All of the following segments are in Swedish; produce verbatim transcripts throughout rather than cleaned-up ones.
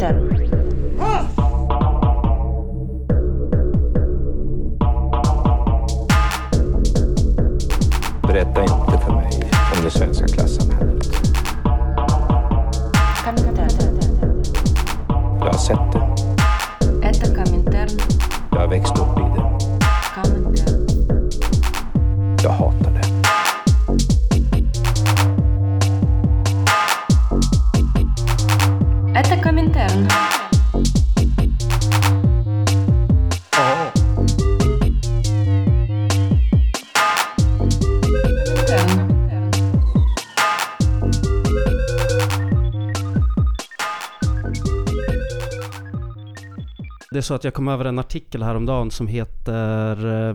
demonstranter. Berätta inte för mig om det svenska klassamhället. Jag har sett det. Jag har växt upp i det. Jag hatar det. Это Коминтерн. Det är så att jag kom över en artikel häromdagen som heter uh,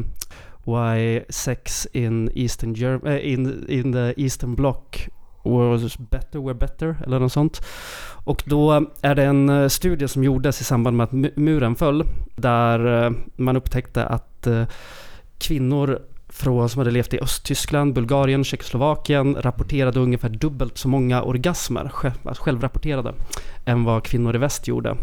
Why Sex in Eastern Germ- uh, in, in the Eastern Bloc was better, were better, eller något sånt. Och då är det en studie som gjordes i samband med att muren föll, där man upptäckte att kvinnor från som hade levt i Östtyskland, Bulgarien, Tjeckoslovakien rapporterade ungefär dubbelt så många orgasmer, självrapporterade, än vad kvinnor i väst gjorde.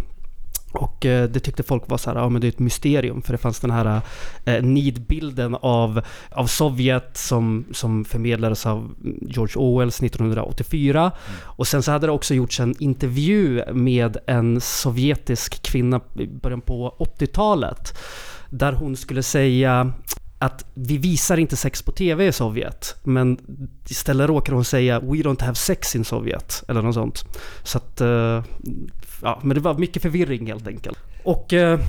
Och det tyckte folk var så här, ja men det är ett mysterium, för det fanns den här eh, nidbilden av, av Sovjet som, som förmedlades av George Orwells nittonhundraåttiofyra. Mm. Och sen så hade det också gjorts en intervju med en sovjetisk kvinna i början på åttiotalet, där hon skulle säga att vi visar inte sex på tv i Sovjet, men istället råkar hon säga we don't have sex in Sovjet eller något sånt. Så att, ja, men det var mycket förvirring helt enkelt. Och eh,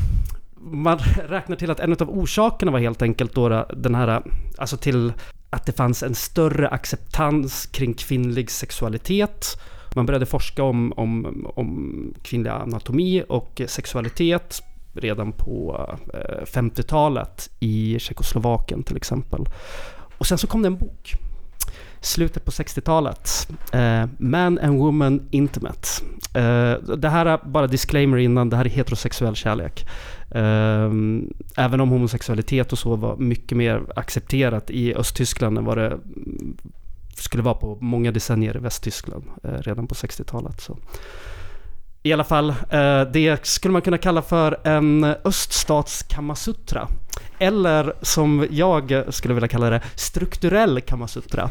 man räknar till att en av orsakerna var helt enkelt då den här, alltså till att det fanns en större acceptans kring kvinnlig sexualitet. Man började forska om, om, om kvinnlig anatomi och sexualitet redan på femtiotalet i Tjeckoslovakien till exempel. Och sen så kom det en bok slutet på sextiotalet, eh, Man and Woman Intimate. Eh, det här är bara disclaimer innan, det här är heterosexuell kärlek. Eh, även om homosexualitet och så var mycket mer accepterat i Östtyskland än vad det skulle vara på många decennier i Västtyskland eh, redan på sextiotalet. Så i alla fall, det skulle man kunna kalla för en öststats Kamasutra. Eller som jag skulle vilja kalla det, strukturell Kamasutra.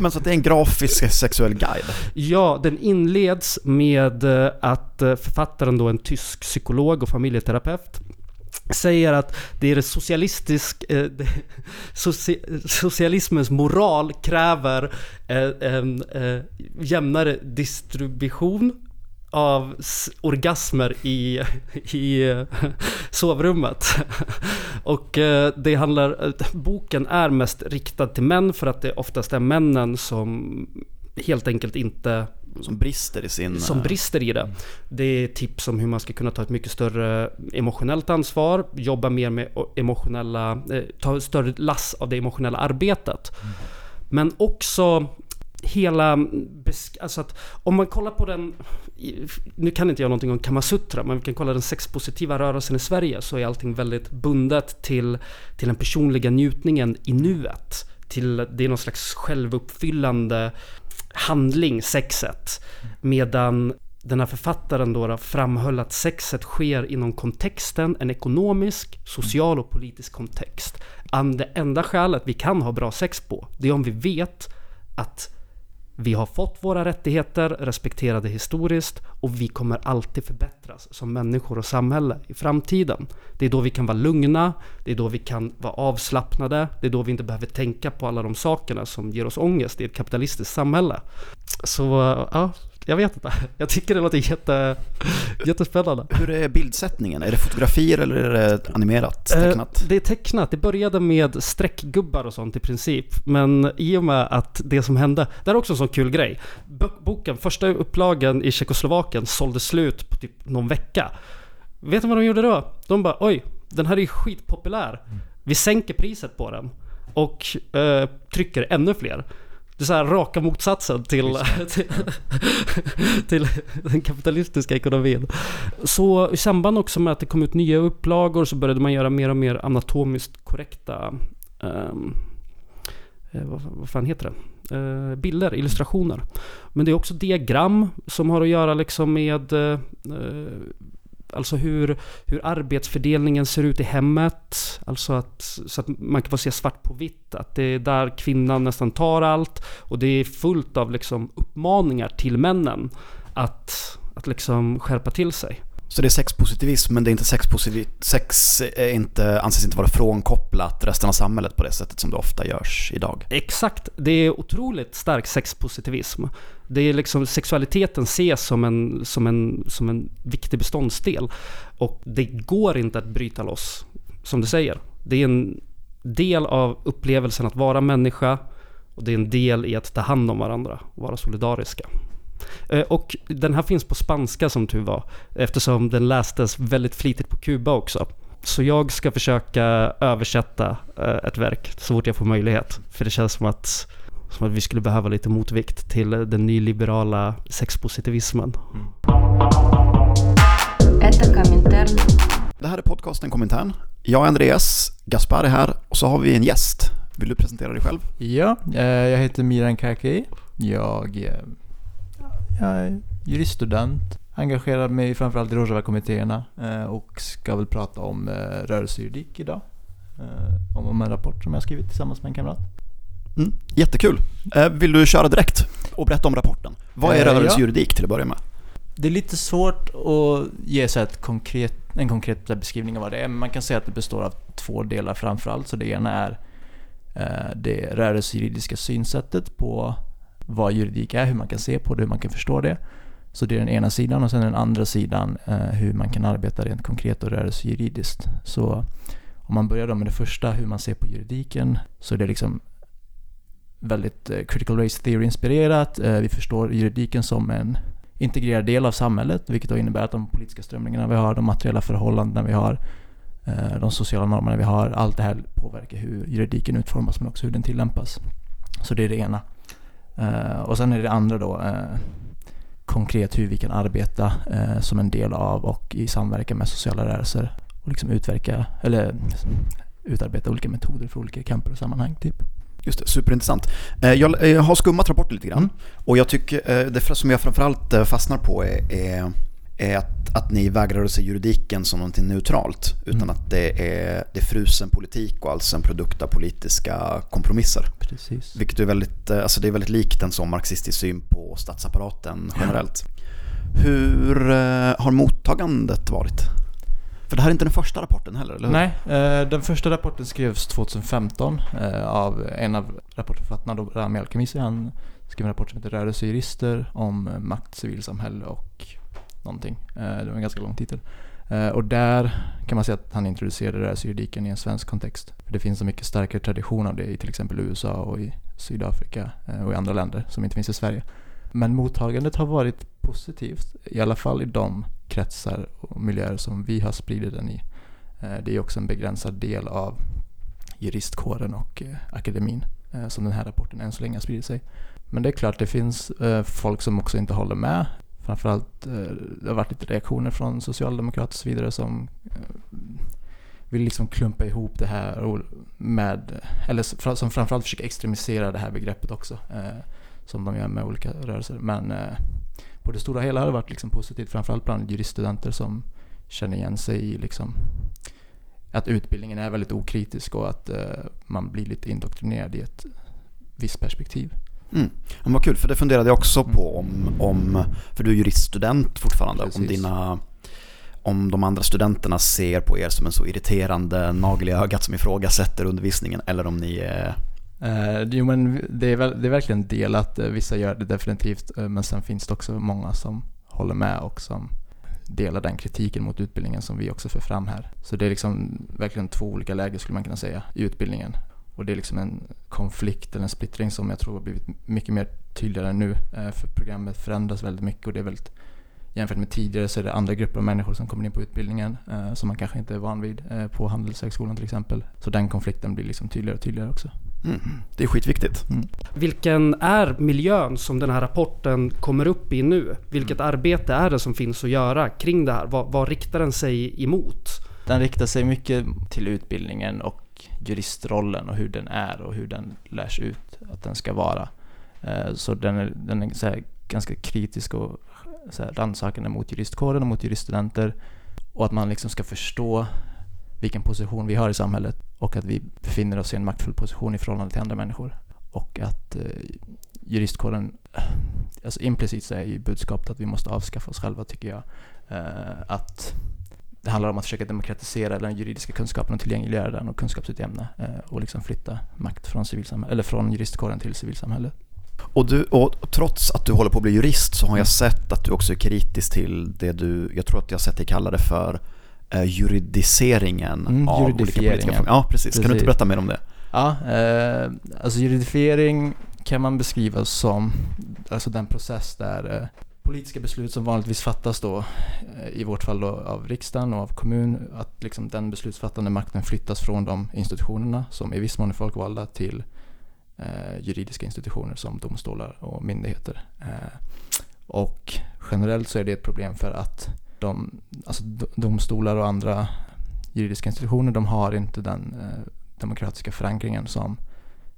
Men så att det är en grafisk sexuell guide? Ja, den inleds med att författaren då, en tysk psykolog och familjeterapeut, säger att det är det socialistisk, eh, det, soci- socialismens moral kräver eh, en eh, jämnare distribution av orgasmer i, i sovrummet. Och det handlar, boken är mest riktad till män för att det oftast är männen som helt enkelt inte som brister i sin som brister i det. Det är tips om hur man ska kunna ta ett mycket större emotionellt ansvar, jobba mer med emotionella, ta större lass av det emotionella arbetet. Mm. Men också hela, alltså att om man kollar på den, nu kan inte jag någonting om Kamasutra, men vi kan kolla den sexpositiva rörelsen i Sverige, så är allting väldigt bundet till till den personliga njutningen i nuet, till det är någon slags självuppfyllande handling, sexet. Medan den här författaren då framhöll att sexet sker inom kontexten, en ekonomisk, social och politisk kontext. Det enda skälet vi kan ha bra sex på, det är om vi vet att vi har fått våra rättigheter respekterade historiskt, och vi kommer alltid förbättras som människor och samhälle i framtiden. Det är då vi kan vara lugna, det är då vi kan vara avslappnade, det är då vi inte behöver tänka på alla de sakerna som ger oss ångest i ett kapitalistiskt samhälle. Så ja, jag vet inte. Jag tycker det låter jätte, jättespännande. Hur är bildsättningen? Är det fotografier eller är det animerat, tecknat? Det är tecknat. Det började med streckgubbar och sånt i princip. Men i och med att det som hände, det är också en sån kul grej. Boken, första upplagan i Tjeckoslovakien sålde slut på typ någon vecka. Vet du vad de gjorde då? De bara, oj, den här är ju skitpopulär. Vi sänker priset på den och eh, trycker ännu fler. Det är så här raka motsatsen till, till, till den kapitalistiska ekonomin. Så i samband också med att det kom ut nya upplagor så började man göra mer och mer anatomiskt korrekta um, vad, vad fan heter det? eh, bilder, illustrationer. Men det är också diagram som har att göra liksom med eh, alltså hur, hur arbetsfördelningen ser ut i hemmet, alltså att, så att man kan få se svart på vitt att det är där kvinnan nästan tar allt, och det är fullt av liksom uppmaningar till männen att, att liksom skärpa till sig. Så det är sexpositivism, men det är inte sexpositiv- sex är inte, anses inte vara frånkopplat resten av samhället på det sättet som det ofta görs idag. Exakt, det är otroligt stark sexpositivism. Det är liksom, sexualiteten ses som en, som en, som en viktig beståndsdel, och det går inte att bryta loss, som du säger. Det är en del av upplevelsen att vara människa, och det är en del i att ta hand om varandra och vara solidariska. Och den här finns på spanska som tur var, eftersom den lästes väldigt flitigt på Kuba också. Så jag ska försöka översätta ett verk så fort jag får möjlighet, för det känns som att, som att vi skulle behöva lite motvikt till den nyliberala sexpositivismen. Mm. Det här är podcasten Komintern. Jag är Andreas, Gaspar är här, och så har vi en gäst. Vill du presentera dig själv? Ja, jag heter Miran Kake. Jag... Jag är juriststudent, engagerad mig framförallt i Rojava-kommittéerna och ska väl prata om rörelsejuridik idag, om en rapport som jag skrivit tillsammans med en kamrat. Mm, jättekul! Vill du köra direkt och berätta om rapporten? Vad är rörelsejuridik ja. till att börja med? Det är lite svårt att ge sig ett konkret, en konkret beskrivning av vad det är, men man kan säga att det består av två delar framförallt. Så det ena är det rörelsejuridiska synsättet på vad juridik är, hur man kan se på det, hur man kan förstå det. Så det är den ena sidan, och sen den andra sidan eh, hur man kan arbeta rent konkret och rörelsejuridiskt. Så om man börjar då med det första, hur man ser på juridiken, så är det liksom väldigt eh, critical race theory inspirerat. Eh, vi förstår juridiken som en integrerad del av samhället, vilket då innebär att de politiska strömningarna vi har, de materiella förhållandena vi har, eh, de sociala normerna vi har, allt det här påverkar hur juridiken utformas men också hur den tillämpas. Så det är det ena. Uh, och sen är det andra då uh, konkret hur vi kan arbeta uh, som en del av och i samverkan med sociala rörelser och liksom utverka, eller utarbeta olika metoder för olika kamper och sammanhang typ. Just det, superintressant. Uh, jag, jag har skummat rapporten lite grann mm. och jag tycker uh, det som jag framförallt fastnar på är, är, är att, att ni vägrar att se juridiken som någonting neutralt, utan mm. att det är, det är frusen politik och alltså en produkt av politiska kompromisser. Precis. Vilket är väldigt, alltså det är väldigt likt en sån marxistisk syn på statsapparaten generellt. Hur har mottagandet varit? För det här är inte den första rapporten heller, eller hur? Nej, den första rapporten skrevs tjugohundrafemton av en av rapportförfattarna, Rami Alkemisi. Han skrev en rapport som heter Rörelsejurister om makt, civilsamhälle och någonting. Det var en ganska lång titel. Och där kan man säga att han introducerade rörelsejuridiken i en svensk kontext. För det finns så mycket starkare tradition av det i till exempel U S A och i Sydafrika och i andra länder som inte finns i Sverige. Men mottagandet har varit positivt, i alla fall i de kretsar och miljöer som vi har spridit den i. Det är också en begränsad del av juristkåren och akademin som den här rapporten än så länge har spridit sig. Men det är klart, det finns folk som också inte håller med. Framförallt det har varit lite reaktioner från socialdemokrater och så vidare som vill liksom klumpa ihop det här med, eller som framförallt försöker extremisera det här begreppet också, som de gör med olika rörelser. Men på det stora hela har det varit liksom positivt, framförallt bland juriststudenter som känner igen sig i liksom att utbildningen är väldigt okritisk och att man blir lite indoktrinerad i ett visst perspektiv. Mm. Men vad kul, för det funderade jag också mm. på om, om, för du är juriststudent fortfarande. Precis. om dina om de andra studenterna ser på er som en så irriterande nagel i ögat som ifrågasätter undervisningen, eller om ni är... eh, jo, men det är, väl, det är verkligen delat. Vissa gör det definitivt, men sen finns det också många som håller med och som delar den kritiken mot utbildningen som vi också för fram här. Så det är liksom verkligen två olika läger skulle man kunna säga i utbildningen. Och det är liksom en konflikt eller en splittring som jag tror har blivit mycket mer tydligare nu. För programmet förändras väldigt mycket, och det är väldigt, jämfört med tidigare så är det andra grupper av människor som kommer in på utbildningen som man kanske inte är van vid på Handelshögskolan till exempel. Så den konflikten blir liksom tydligare och tydligare också. Mm, det är skitviktigt. Mm. Vilken är miljön som den här rapporten kommer upp i nu? Vilket mm. arbete är det som finns att göra kring det här? Vad, vad riktar den sig emot? Den riktar sig mycket till utbildningen och juristrollen och hur den är och hur den lärs ut att den ska vara. Så den är, den är så här ganska kritisk och så här rannsakande mot juristkåren och mot juriststudenter. Och att man liksom ska förstå vilken position vi har i samhället och att vi befinner oss i en maktfull position i förhållande till andra människor. Och att eh, juristkåren, alltså implicit så är ju budskapet att vi måste avskaffa oss själva, tycker jag. Eh, att det handlar om att försöka demokratisera den juridiska kunskapen och tillgängliggöra den och kunskapsutjämna eh, och liksom flytta makt från civilsamhället, eller från juristkåren till civilsamhället. Och, du, och trots att du håller på att bli jurist så har jag sett att du också är kritisk till det du, jag tror att jag sett dig kalla det för eh, juridiseringen mm, av olika politiska frågor. Ja, precis. precis. Kan du inte berätta mer om det? Ja, eh, alltså juridifiering kan man beskriva som alltså den process där eh, politiska beslut som vanligtvis fattas då, i vårt fall då, av riksdagen och av kommun, att liksom den beslutsfattande makten flyttas från de institutionerna som i viss mån är folkvalda till eh, juridiska institutioner som domstolar och myndigheter. Eh, och generellt så är det ett problem för att de, alltså domstolar och andra juridiska institutioner, de har inte den eh, demokratiska förankringen som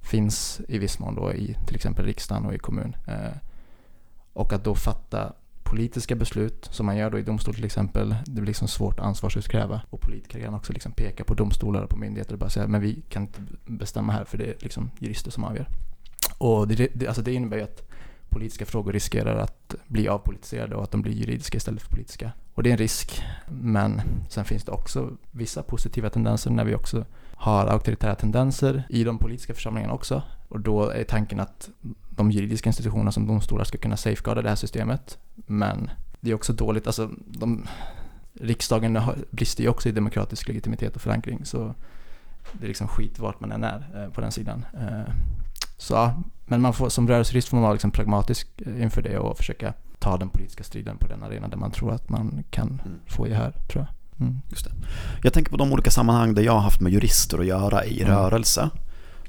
finns i viss mån då i till exempel riksdagen och i kommun. Eh, Och att då fatta politiska beslut som man gör då i domstol till exempel, det blir liksom svårt att ansvarsutkräva. Och politiker kan också liksom peka på domstolar och på myndigheter och bara säga men vi kan inte bestämma här för det är liksom jurister som avgör. Och det, det, alltså det innebär ju att politiska frågor riskerar att bli avpolitiserade och att de blir juridiska istället för politiska. Och det är en risk, men sen finns det också vissa positiva tendenser när vi också har auktoritära tendenser i de politiska församlingarna också. Och då är tanken att de juridiska institutionerna som domstolar ska kunna safeguarda det här systemet. Men det är också dåligt, alltså de, riksdagen brister ju också i demokratisk legitimitet och förankring, så det är liksom skit vart man än är på den sidan. Så, men man får, som rörelserist får man vara liksom pragmatisk inför det och försöka ta den politiska striden på den arena där man tror att man kan mm. få gehör, tror jag. Mm. Just det. Jag tänker på de olika sammanhang där jag har haft med jurister att göra i mm. rörelse.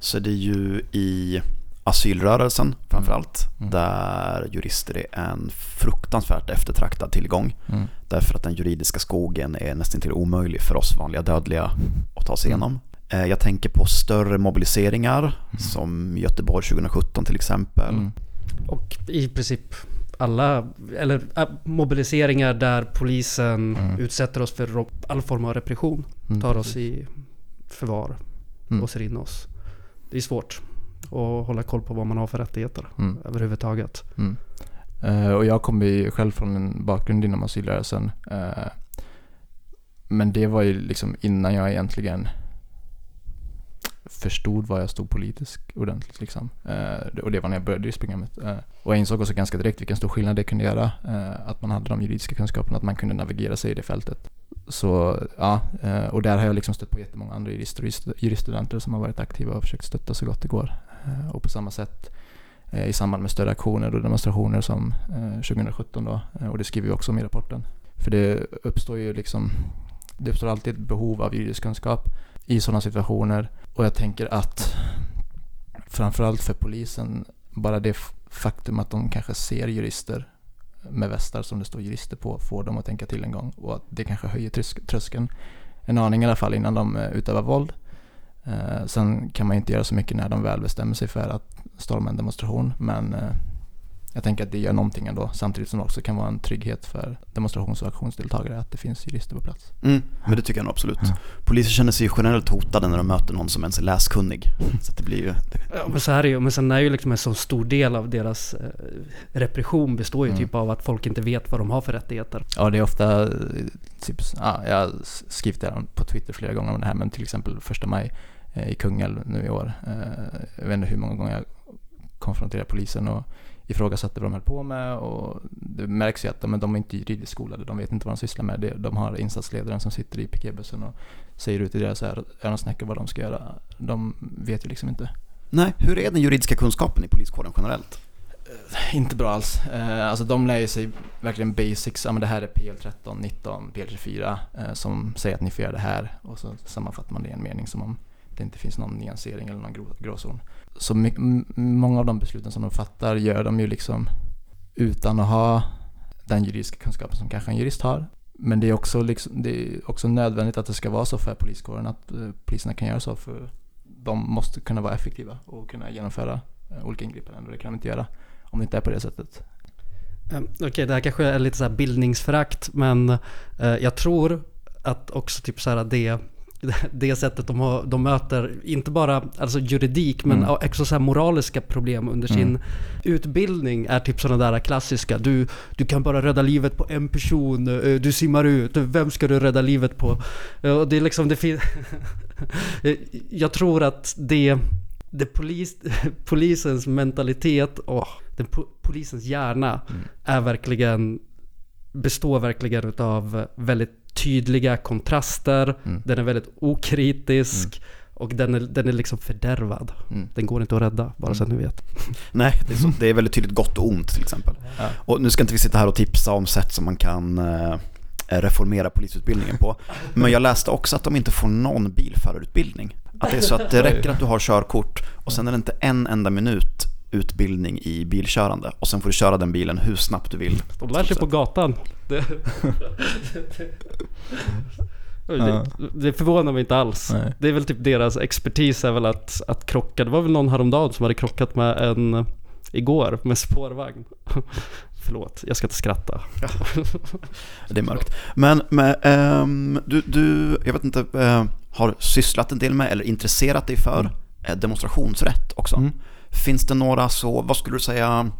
Så det är ju i asylrörelsen framförallt mm. där jurister är en fruktansvärt eftertraktad tillgång mm. därför att den juridiska skogen är nästan till omöjlig för oss vanliga dödliga att ta sig igenom. Mm. Jag tänker på större mobiliseringar mm. som Göteborg tjugo sjutton till exempel. Mm. Och i princip alla, eller mobiliseringar där polisen mm. utsätter oss för all form av repression, mm. tar oss i förvar, mm. låser in oss. Det är svårt att hålla koll på vad man har för rättigheter mm. överhuvudtaget. Mm. Uh, och jag kom ju själv från en bakgrund inom asylrörelsen. Uh, men det var ju liksom innan jag egentligen förstod vad jag stod politisk ordentligt liksom. Eh, och det var när jag började i programmet. Eh, och jag insåg också ganska direkt vilken stor skillnad det kunde göra eh, att man hade de juridiska kunskaperna, att man kunde navigera sig i det fältet. Så ja, eh, och där har jag liksom stött på jättemånga andra juriststudenter som har varit aktiva och försökt stötta så gott det går. Eh, och på samma sätt eh, i samband med större aktioner och demonstrationer som eh, tjugo sjutton då, eh, och det skriver vi också om i rapporten. För det uppstår ju liksom, det uppstår alltid ett behov av juridisk kunskap i sådana situationer. Och jag tänker att framförallt för polisen, bara det faktum att de kanske ser jurister med västar som det står jurister på får dem att tänka till en gång. Och att det kanske höjer tröskeln en aning i alla fall innan de utövar våld. Eh, sen kan man inte göra så mycket när de väl bestämmer sig för att storma en demonstration. Men eh, jag tänker att det gör någonting ändå, samtidigt som det också kan vara en trygghet för demonstrations- och aktionsdeltagare att det finns jurister på plats. Mm, men det tycker jag nog absolut. Mm. Poliser känner sig ju generellt hotade när de möter någon som ens är läskunnig. Så det blir ju... Ja, men så här är ju, men sen är ju liksom en så stor del av deras eh, repression består ju mm. typ av att folk inte vet vad de har för rättigheter. Ja, det är ofta typ, ja, jag skrivit det på Twitter flera gånger om det här, men till exempel första maj eh, i Kungälv nu i år. Eh, jag vet inte hur många gånger jag konfronterar polisen och ifrågasatte vad de höll på med, och det märks ju att de, men de är inte juridiskt skolade, de vet inte vad de sysslar med, de har insatsledaren som sitter i piketbussen och säger ut i deras öronsnäckor vad de ska göra, de vet ju liksom inte. Nej, hur är den juridiska kunskapen i poliskåren generellt? Uh, inte bra alls, uh, alltså de lär sig verkligen basics, ja, men det här är P L tretton, nitton, P L tjugofyra uh, som säger att ni får göra det här, och så sammanfattar man det i en mening som om det inte finns någon nyansering eller någon grå, gråzon. Så my- m- många av de besluten som de fattar gör de ju liksom utan att ha den juridiska kunskapen som kanske en jurist har. Men det är också, liksom, det är också nödvändigt att det ska vara så för poliskåren, att eh, poliserna kan göra så, för de måste kunna vara effektiva och kunna genomföra olika ingripanden, och det kan de inte göra om det inte är på det sättet. Okej, okay, det här kanske är lite så här bildningsförakt, men eh, jag tror att också typ så här det, det sättet de, har, de möter inte bara alltså juridik, men mm. också så här moraliska problem under sin mm. utbildning är typ sådana där klassiska, du, du kan bara rädda livet på en person, du simmar ut, vem ska du rädda livet på? Och det är liksom det fin- jag tror att det Det polis, polisens mentalitet och den po- polisens hjärna mm. är verkligen, består verkligen av väldigt tydliga kontraster. Mm. Den är väldigt okritisk mm. och den är, den är liksom fördärvad. Mm. Den går inte att rädda, bara mm. så att ni vet. Nej, det är, så, det är väldigt tydligt gott och ont till exempel. Mm. Och nu ska inte vi sitta här och tipsa om sätt som man kan eh, reformera polisutbildningen på. Men jag läste också att de inte får någon bilförarutbildning. Att det är så att det räcker att du har körkort och sen är det inte en enda minut utbildning i bilkörande, och sen får du köra den bilen hur snabbt du vill. De lär sig på gatan. Det, det, det förvånar mig inte alls. Nej. Det är väl typ deras expertis är väl att, att krocka. Det var väl någon häromdagen som hade krockat med en igår med spårvagn. Förlåt, jag ska inte skratta. Det är mörkt. Men, men ähm, du, du, jag vet inte, äh, har sysslat en del med eller intresserat dig för mm. demonstrationsrätt också. Mm. Finns det några så, vad skulle du säga,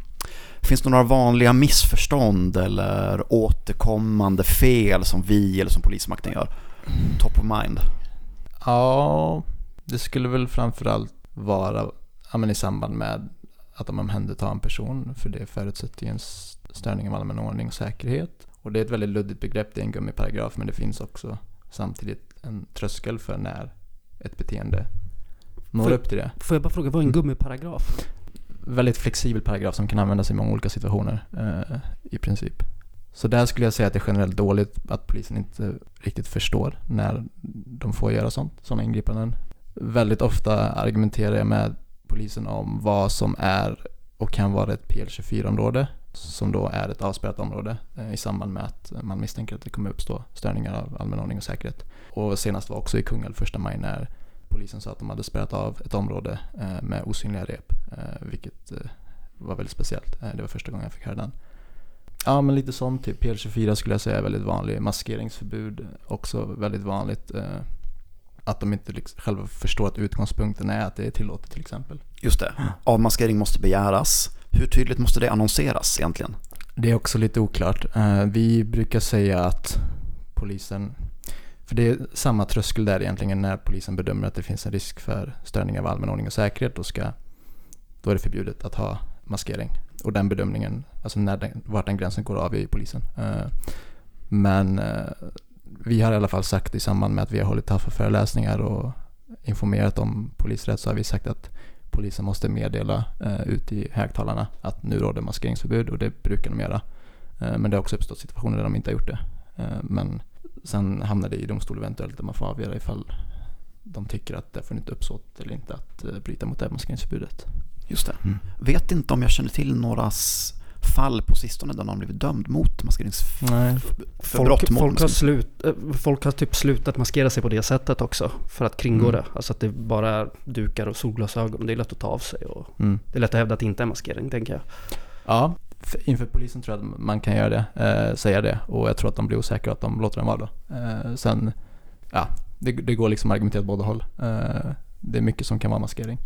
finns det några vanliga missförstånd eller återkommande fel som vi eller som polismakten gör? Mm. Top of mind? Ja, det skulle väl framförallt vara ja, men i samband med att de omhändertar en person, för det förutsätter ju en störning av allmän ordning och säkerhet. Och det är ett väldigt luddigt begrepp, det är en gummiparagraf, men det finns också samtidigt en tröskel för när ett beteende når får, upp till det. Får jag bara fråga, vad är en gummiparagraf? Väldigt flexibel paragraf som kan användas i många olika situationer eh, i princip. Så där skulle jag säga att det är generellt dåligt att polisen inte riktigt förstår när de får göra sånt, sådana ingripanden. Väldigt ofta argumenterar jag med polisen om vad som är och kan vara ett P L tjugofyra-område, som då är ett avspärrat område eh, i samband med att man misstänker att det kommer uppstå störningar av allmän ordning och säkerhet. Och senast var också i Kungälv första maj när polisen sa att de hade spärrat av ett område eh, med osynliga rep, eh, vilket eh, var väldigt speciellt. Eh, det var första gången jag fick höra den. Ja, men lite sånt, typ P L tjugofyra skulle jag säga är väldigt vanligt. Maskeringsförbud också väldigt vanligt. Eh, Att de inte själva förstår att utgångspunkten är att det är tillåtet till exempel. Just det. Avmaskering måste begäras. Hur tydligt måste det annonseras egentligen? Det är också lite oklart. Vi brukar säga att polisen... För det är samma tröskel där egentligen, när polisen bedömer att det finns en risk för störning av allmän ordning och säkerhet. Då, ska, då är det förbjudet att ha maskering. Och den bedömningen, alltså när den, vart den gränsen går av är ju polisen. Men... Vi har i alla fall sagt i samband med att vi har hållit T A F-föreläsningar och informerat om polisrätt, så har vi sagt att polisen måste meddela eh, ut i högtalarna att nu råder maskeringsförbud, och det brukar de göra. Eh, men det har också uppstått situationer där de inte har gjort det. Eh, men sen hamnar det i domstol eventuellt där man får avgöra ifall de tycker att det har funnits uppsåt eller inte att eh, bryta mot det maskeringsförbudet. Just det. Mm. Vet inte om jag känner till några... S- fall på sistone där någon blivit dömd mot maskeringsförbud. Nej. För folk, brott mot folk, har slut, folk har typ slutat maskera sig på det sättet också för att kringgå mm. det. Alltså att det bara är dukar och solglasögon. Det är lätt att ta av sig och mm. det är lätt att hävda att det inte är maskering, tänker jag. Ja, inför polisen tror jag att man kan göra det, eh, säga det, och jag tror att de blir osäkra att de låter den vara då. Eh, sen, ja, det, det går liksom argumenterat båda håll. Eh, det är mycket som kan vara maskering.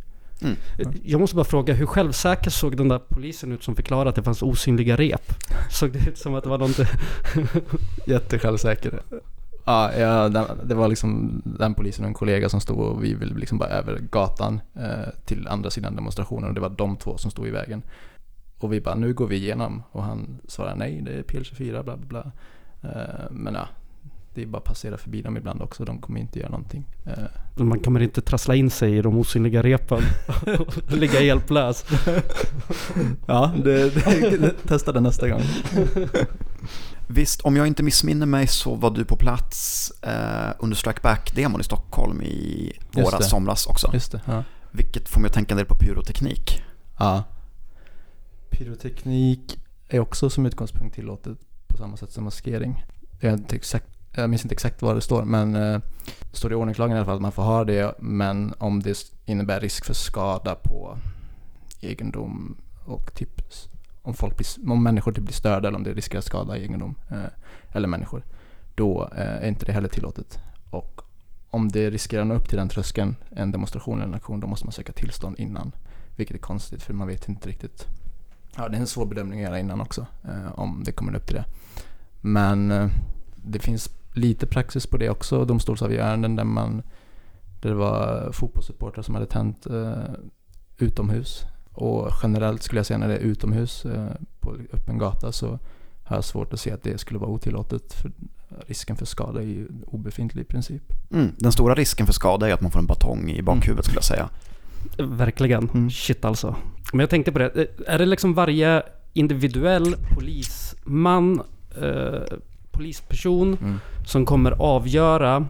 Mm. Jag måste bara fråga, hur självsäker såg den där polisen ut som förklarade att det fanns osynliga rep? Såg det ut som att det var någonting jättesjälvsäker? Ja, ja, det var liksom den polisen och en kollega som stod, och vi ville liksom bara över gatan eh, till andra sidan demonstrationen, och det var de två som stod i vägen. Och vi bara, nu går vi igenom, och han svarade nej, det är P L tjugofyra, bla bla bla. Eh, men ja. Det är bara att passera förbi dem ibland också. De kommer inte göra någonting. Man kommer inte trassla in sig i de osynliga repan och ligga hjälplös. Ja, det, det, det, testa det nästa gång. Visst, om jag inte missminner mig så var du på plats eh, under Strike Back Demon i Stockholm i våra somras också. Just det, ja. Vilket får mig att tänka en del på pyroteknik. Ja. Pyroteknik är också som utgångspunkt tillåtet på samma sätt som maskering. Jag tycker exakt Jag minns inte exakt vad det står, men eh, står det i ordningslagen i alla fall att man får ha det, men om det innebär risk för skada på egendom och typ om, folk blir, om människor typ blir störda eller om det riskerar att skada egendom eh, eller människor, då eh, är inte det heller tillåtet. Och om det riskerar att nå upp till den tröskeln, en demonstration eller en aktion, då måste man söka tillstånd innan, vilket är konstigt för man vet inte riktigt. Ja, det är en svår bedömning att göra innan också, eh, om det kommer upp till det. Men eh, det finns lite praxis på det också, domstolsavgöranden där man där det var fotbollssupportrar som hade tänt eh, utomhus. Och generellt skulle jag säga när det är utomhus eh, på öppen gata så har jag svårt att se att det skulle vara otillåtet. För risken för skada är ju obefintlig i princip. Mm. Den stora risken för skada är att man får en batong i bakhuvudet mm. skulle jag säga. Verkligen. Mm. Shit alltså. Men jag tänkte på det. Är det liksom varje individuell polisman, eh, polisperson mm. som kommer avgöra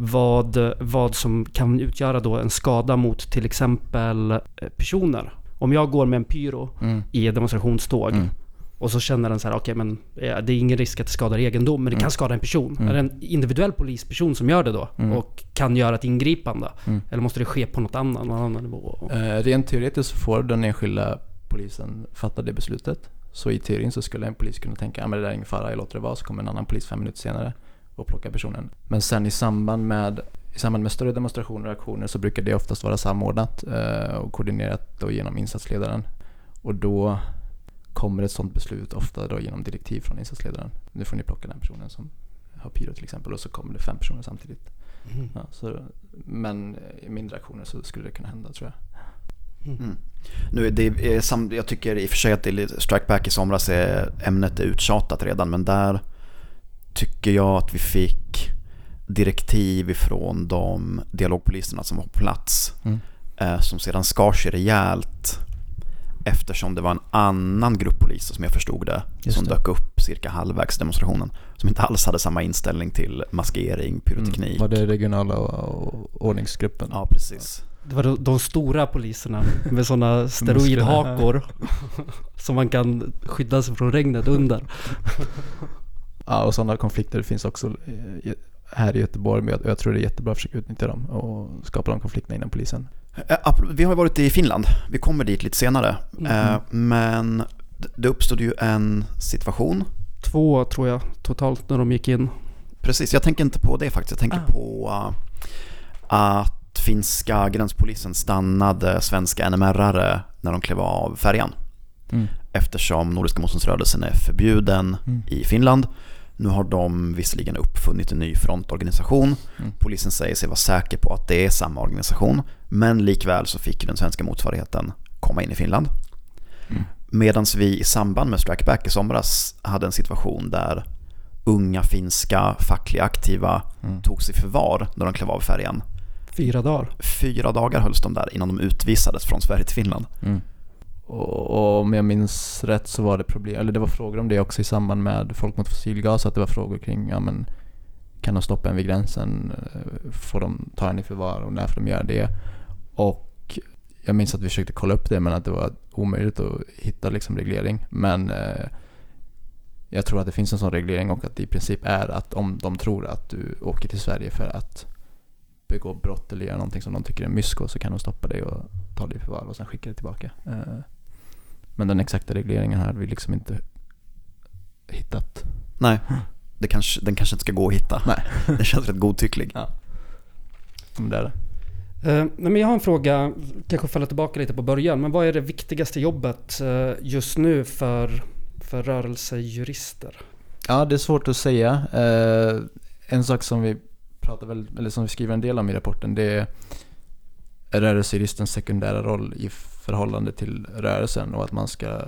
vad, vad som kan utgöra då en skada mot till exempel personer? Om jag går med en pyro mm. i ett demonstrationståg mm. och så känner den så här, okej, okay, men det är ingen risk att det skadar egendom, men det mm. kan skada en person. Mm. Är det en individuell polisperson som gör det då mm. och kan göra ett ingripande? Mm. Eller måste det ske på något annan, någon annan nivå? Eh, rent teoretiskt så får den enskilda polisen fatta det beslutet. Så i teorin så skulle en polis kunna tänka, ja men det där är ingen fara, jag låter det vara, så kommer en annan polis fem minuter senare och plocka personen. Men sen i samband med, i samband med större demonstrationer och aktioner så brukar det oftast vara samordnat eh, och koordinerat då genom insatsledaren. Och då kommer ett sådant beslut ofta då genom direktiv från insatsledaren. Nu får ni plocka den personen som har pyro till exempel, och så kommer det fem personer samtidigt. Mm. Ja, så, men i mindre aktioner så skulle det kunna hända, tror jag. Mm. Nu, det är, jag tycker i och för sig att Strike Back i somras är ämnet är uttjatat redan, men där tycker jag att vi fick direktiv ifrån de dialogpoliserna som var på plats mm. eh, som sedan skar sig rejält eftersom det var en annan grupp poliser som jag förstod det, Just som det. dök upp cirka halvvägs demonstrationen, som inte alls hade samma inställning till maskering, pyroteknik. Mm. Var det regionala ordningsgruppen? Ja, precis. Det var de stora poliserna med sådana steroidhakor som man kan skydda sig från regnet under. Ja, och sådana konflikter finns också här i Göteborg, men jag tror det är jättebra att försöka utnyttja dem och skapa de konflikterna inom polisen. Vi har varit i Finland, vi kommer dit lite senare, mm. men det uppstod ju en situation. Två tror jag totalt när de gick in. Precis, jag tänker inte på det faktiskt, jag tänker ah. på att finska gränspolisen stannade svenska N M R-are när de klev av färjan. Mm. Eftersom Nordiska motståndsrörelsen är förbjuden mm. i Finland. Nu har de visserligen uppfunnit en ny frontorganisation. Mm. Polisen säger sig vara säker på att det är samma organisation. Men likväl så fick den svenska motsvarigheten komma in i Finland. Mm. Medan vi i samband med Strike Back i somras hade en situation där unga finska fackliga aktiva mm. tog sig förvar när de klev av färjan. Fyra dagar. Fyra dagar hölls de där innan de utvisades från Sverige till Finland. Mm. Och, och om jag minns rätt så var det problem, eller det var frågor om det också i samband med Folk mot fossilgas, att det var frågor kring, ja men kan de stoppa en vid gränsen? Får de ta en i förvar och när får de göra det? Och jag minns att vi försökte kolla upp det, men att det var omöjligt att hitta liksom reglering. Men eh, jag tror att det finns en sån reglering och att det i princip är att om de tror att du åker till Sverige för att begå brott eller göra någonting som de tycker är mysko, så kan de stoppa dig och ta dig i förvar och sen skicka dig tillbaka. Men den exakta regleringen här har vi liksom inte hittat. Nej, det kanske, den kanske inte ska gå att hitta. Nej. Den känns rätt godtycklig. Ja. Det är det. Eh, men jag har en fråga, kanske falla tillbaka lite på början, men vad är det viktigaste jobbet just nu för, för rörelsejurister? Ja, det är svårt att säga. Eh, en sak som vi Väl, eller som vi skriver en del om i rapporten, det är rörelsejuristens sekundära roll i förhållande till rörelsen, och att man ska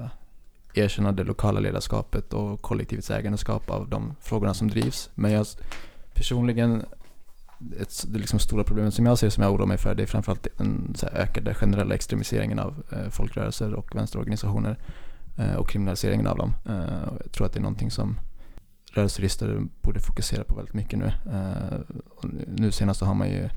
erkänna det lokala ledarskapet och kollektivets ägandeskap av de frågorna som drivs. Men jag personligen, ett, det liksom stora problemet som jag ser, som jag oroar mig för, det är framförallt den så här ökade generella extremiseringen av eh, folkrörelser och vänsterorganisationer eh, och kriminaliseringen av dem. Eh, och jag tror att det är någonting som rörelsejurister borde fokusera på väldigt mycket nu. Uh, nu senast har man ju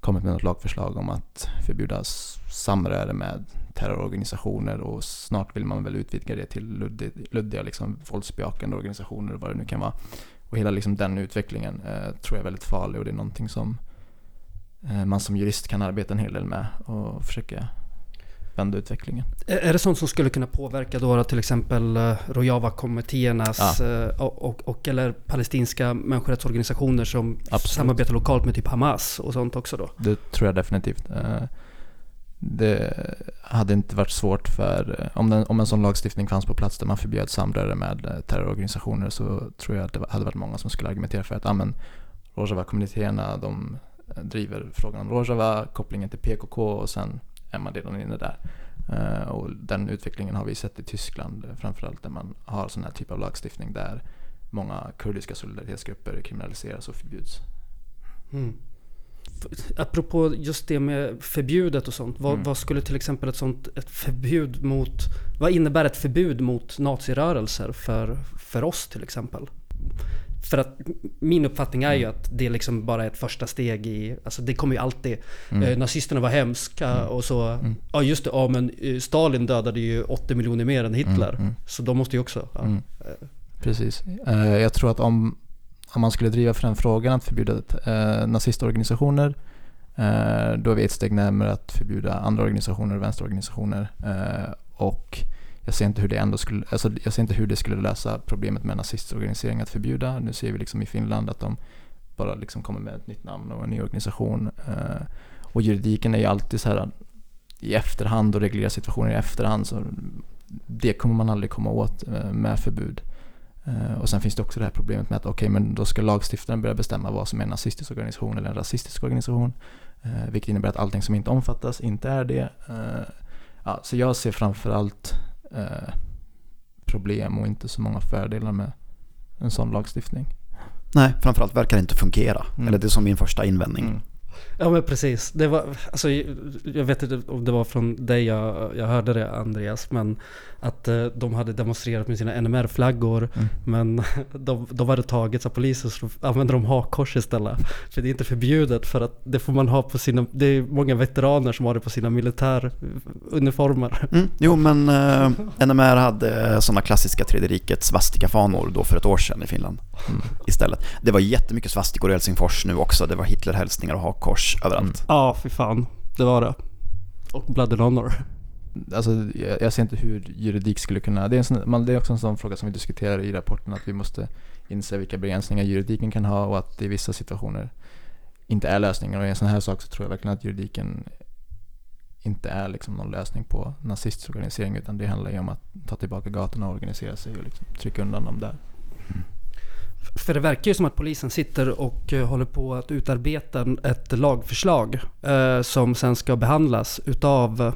kommit med något lagförslag om att förbjuda samröre med terrororganisationer, och snart vill man väl utvidga det till luddiga, luddiga liksom, våldsbejakande organisationer och vad det nu kan vara. Och hela liksom, den utvecklingen uh, tror jag är väldigt farlig, och det är någonting som uh, man som jurist kan arbeta en hel del med och försöka vända utvecklingen. Är det sånt som skulle kunna påverka då till exempel Rojava-kommittéernas ja. och, och, och eller palestinska människorättsorganisationer som Absolut. samarbetar lokalt med typ Hamas och sånt också då? Det tror jag definitivt. Det hade inte varit svårt för om, den, om en sån lagstiftning fanns på plats där man förbjöd samröre med terrororganisationer, så tror jag att det hade varit många som skulle argumentera för att ah, men, Rojava-kommittéerna, de driver frågan om Rojava, kopplingen till P K K, och sen är man redan inne där. Och den utvecklingen har vi sett i Tyskland framförallt, där man har sån här typ av lagstiftning där många kurdiska solidaritetsgrupper kriminaliseras och förbjuds. Mm. Apropå just det med förbjudet och sånt, vad, mm. vad skulle till exempel ett sånt ett förbud mot, vad innebär ett förbud mot nazirörelser för, för oss till exempel? För att min uppfattning är ju att det liksom bara är ett första steg i, alltså det kommer ju alltid mm. eh, nazisterna var hemska mm. och så mm. ja just det, ja, men Stalin dödade ju åttio miljoner mer än Hitler mm. Mm. så de måste ju också ja. mm. Precis, eh, jag tror att om, om man skulle driva fram frågan att förbjuda eh, nazistorganisationer, eh, då är vi ett steg närmare att förbjuda andra organisationer, vänsterorganisationer, eh, och Jag ser, inte hur det ändå skulle, alltså jag ser inte hur det skulle lösa problemet med nazistorganisering att förbjuda. Nu ser vi liksom i Finland att de bara liksom kommer med ett nytt namn och en ny organisation. Och juridiken är ju alltid så här i efterhand och reglerar situationer i efterhand. Så det kommer man aldrig komma åt med förbud. Och sen finns det också det här problemet med att okej, men då ska lagstiftaren börja bestämma vad som är en nazistisk organisation eller en rasistisk organisation. Vilket innebär att allting som inte omfattas inte är det. Ja, så jag ser framförallt Eh, problem och inte så många fördelar med en sån lagstiftning. Nej, framförallt verkar det inte fungera. Mm. Eller det är som min första invändning. Mm. Ja, men precis. Det var, alltså, jag vet inte om det var från dig jag, jag hörde det, Andreas, men att eh, de hade demonstrerat med sina N M R-flaggor mm. men de, de hade tagits av polisen, så använde de hakkors istället. För det är inte förbjudet, för att det får man ha på sina, det är många veteraner som har det på sina militäruniformer. Mm. Jo, men eh, N M R hade sådana klassiska tredje rikets svastikafanor då för ett år sedan i Finland mm. istället. Det var jättemycket svastikor i Helsingfors nu också. Det var Hitlerhälsningar och hakkors överallt. Ja, för fan. Det var det. Och Blood and Honour. Alltså, jag, jag ser inte hur juridik skulle kunna... Det är, en sån, man, det är också en sån fråga som vi diskuterar i rapporten, att vi måste inse vilka begränsningar juridiken kan ha och att det i vissa situationer inte är lösningar. Och i en sån här sak så tror jag verkligen att juridiken inte är liksom någon lösning på nazistorganisering, utan det handlar ju om att ta tillbaka gatorna och organisera sig och liksom trycka undan dem där. Mm. För det verkar ju som att polisen sitter och håller på att utarbeta ett lagförslag eh, som sen ska behandlas utav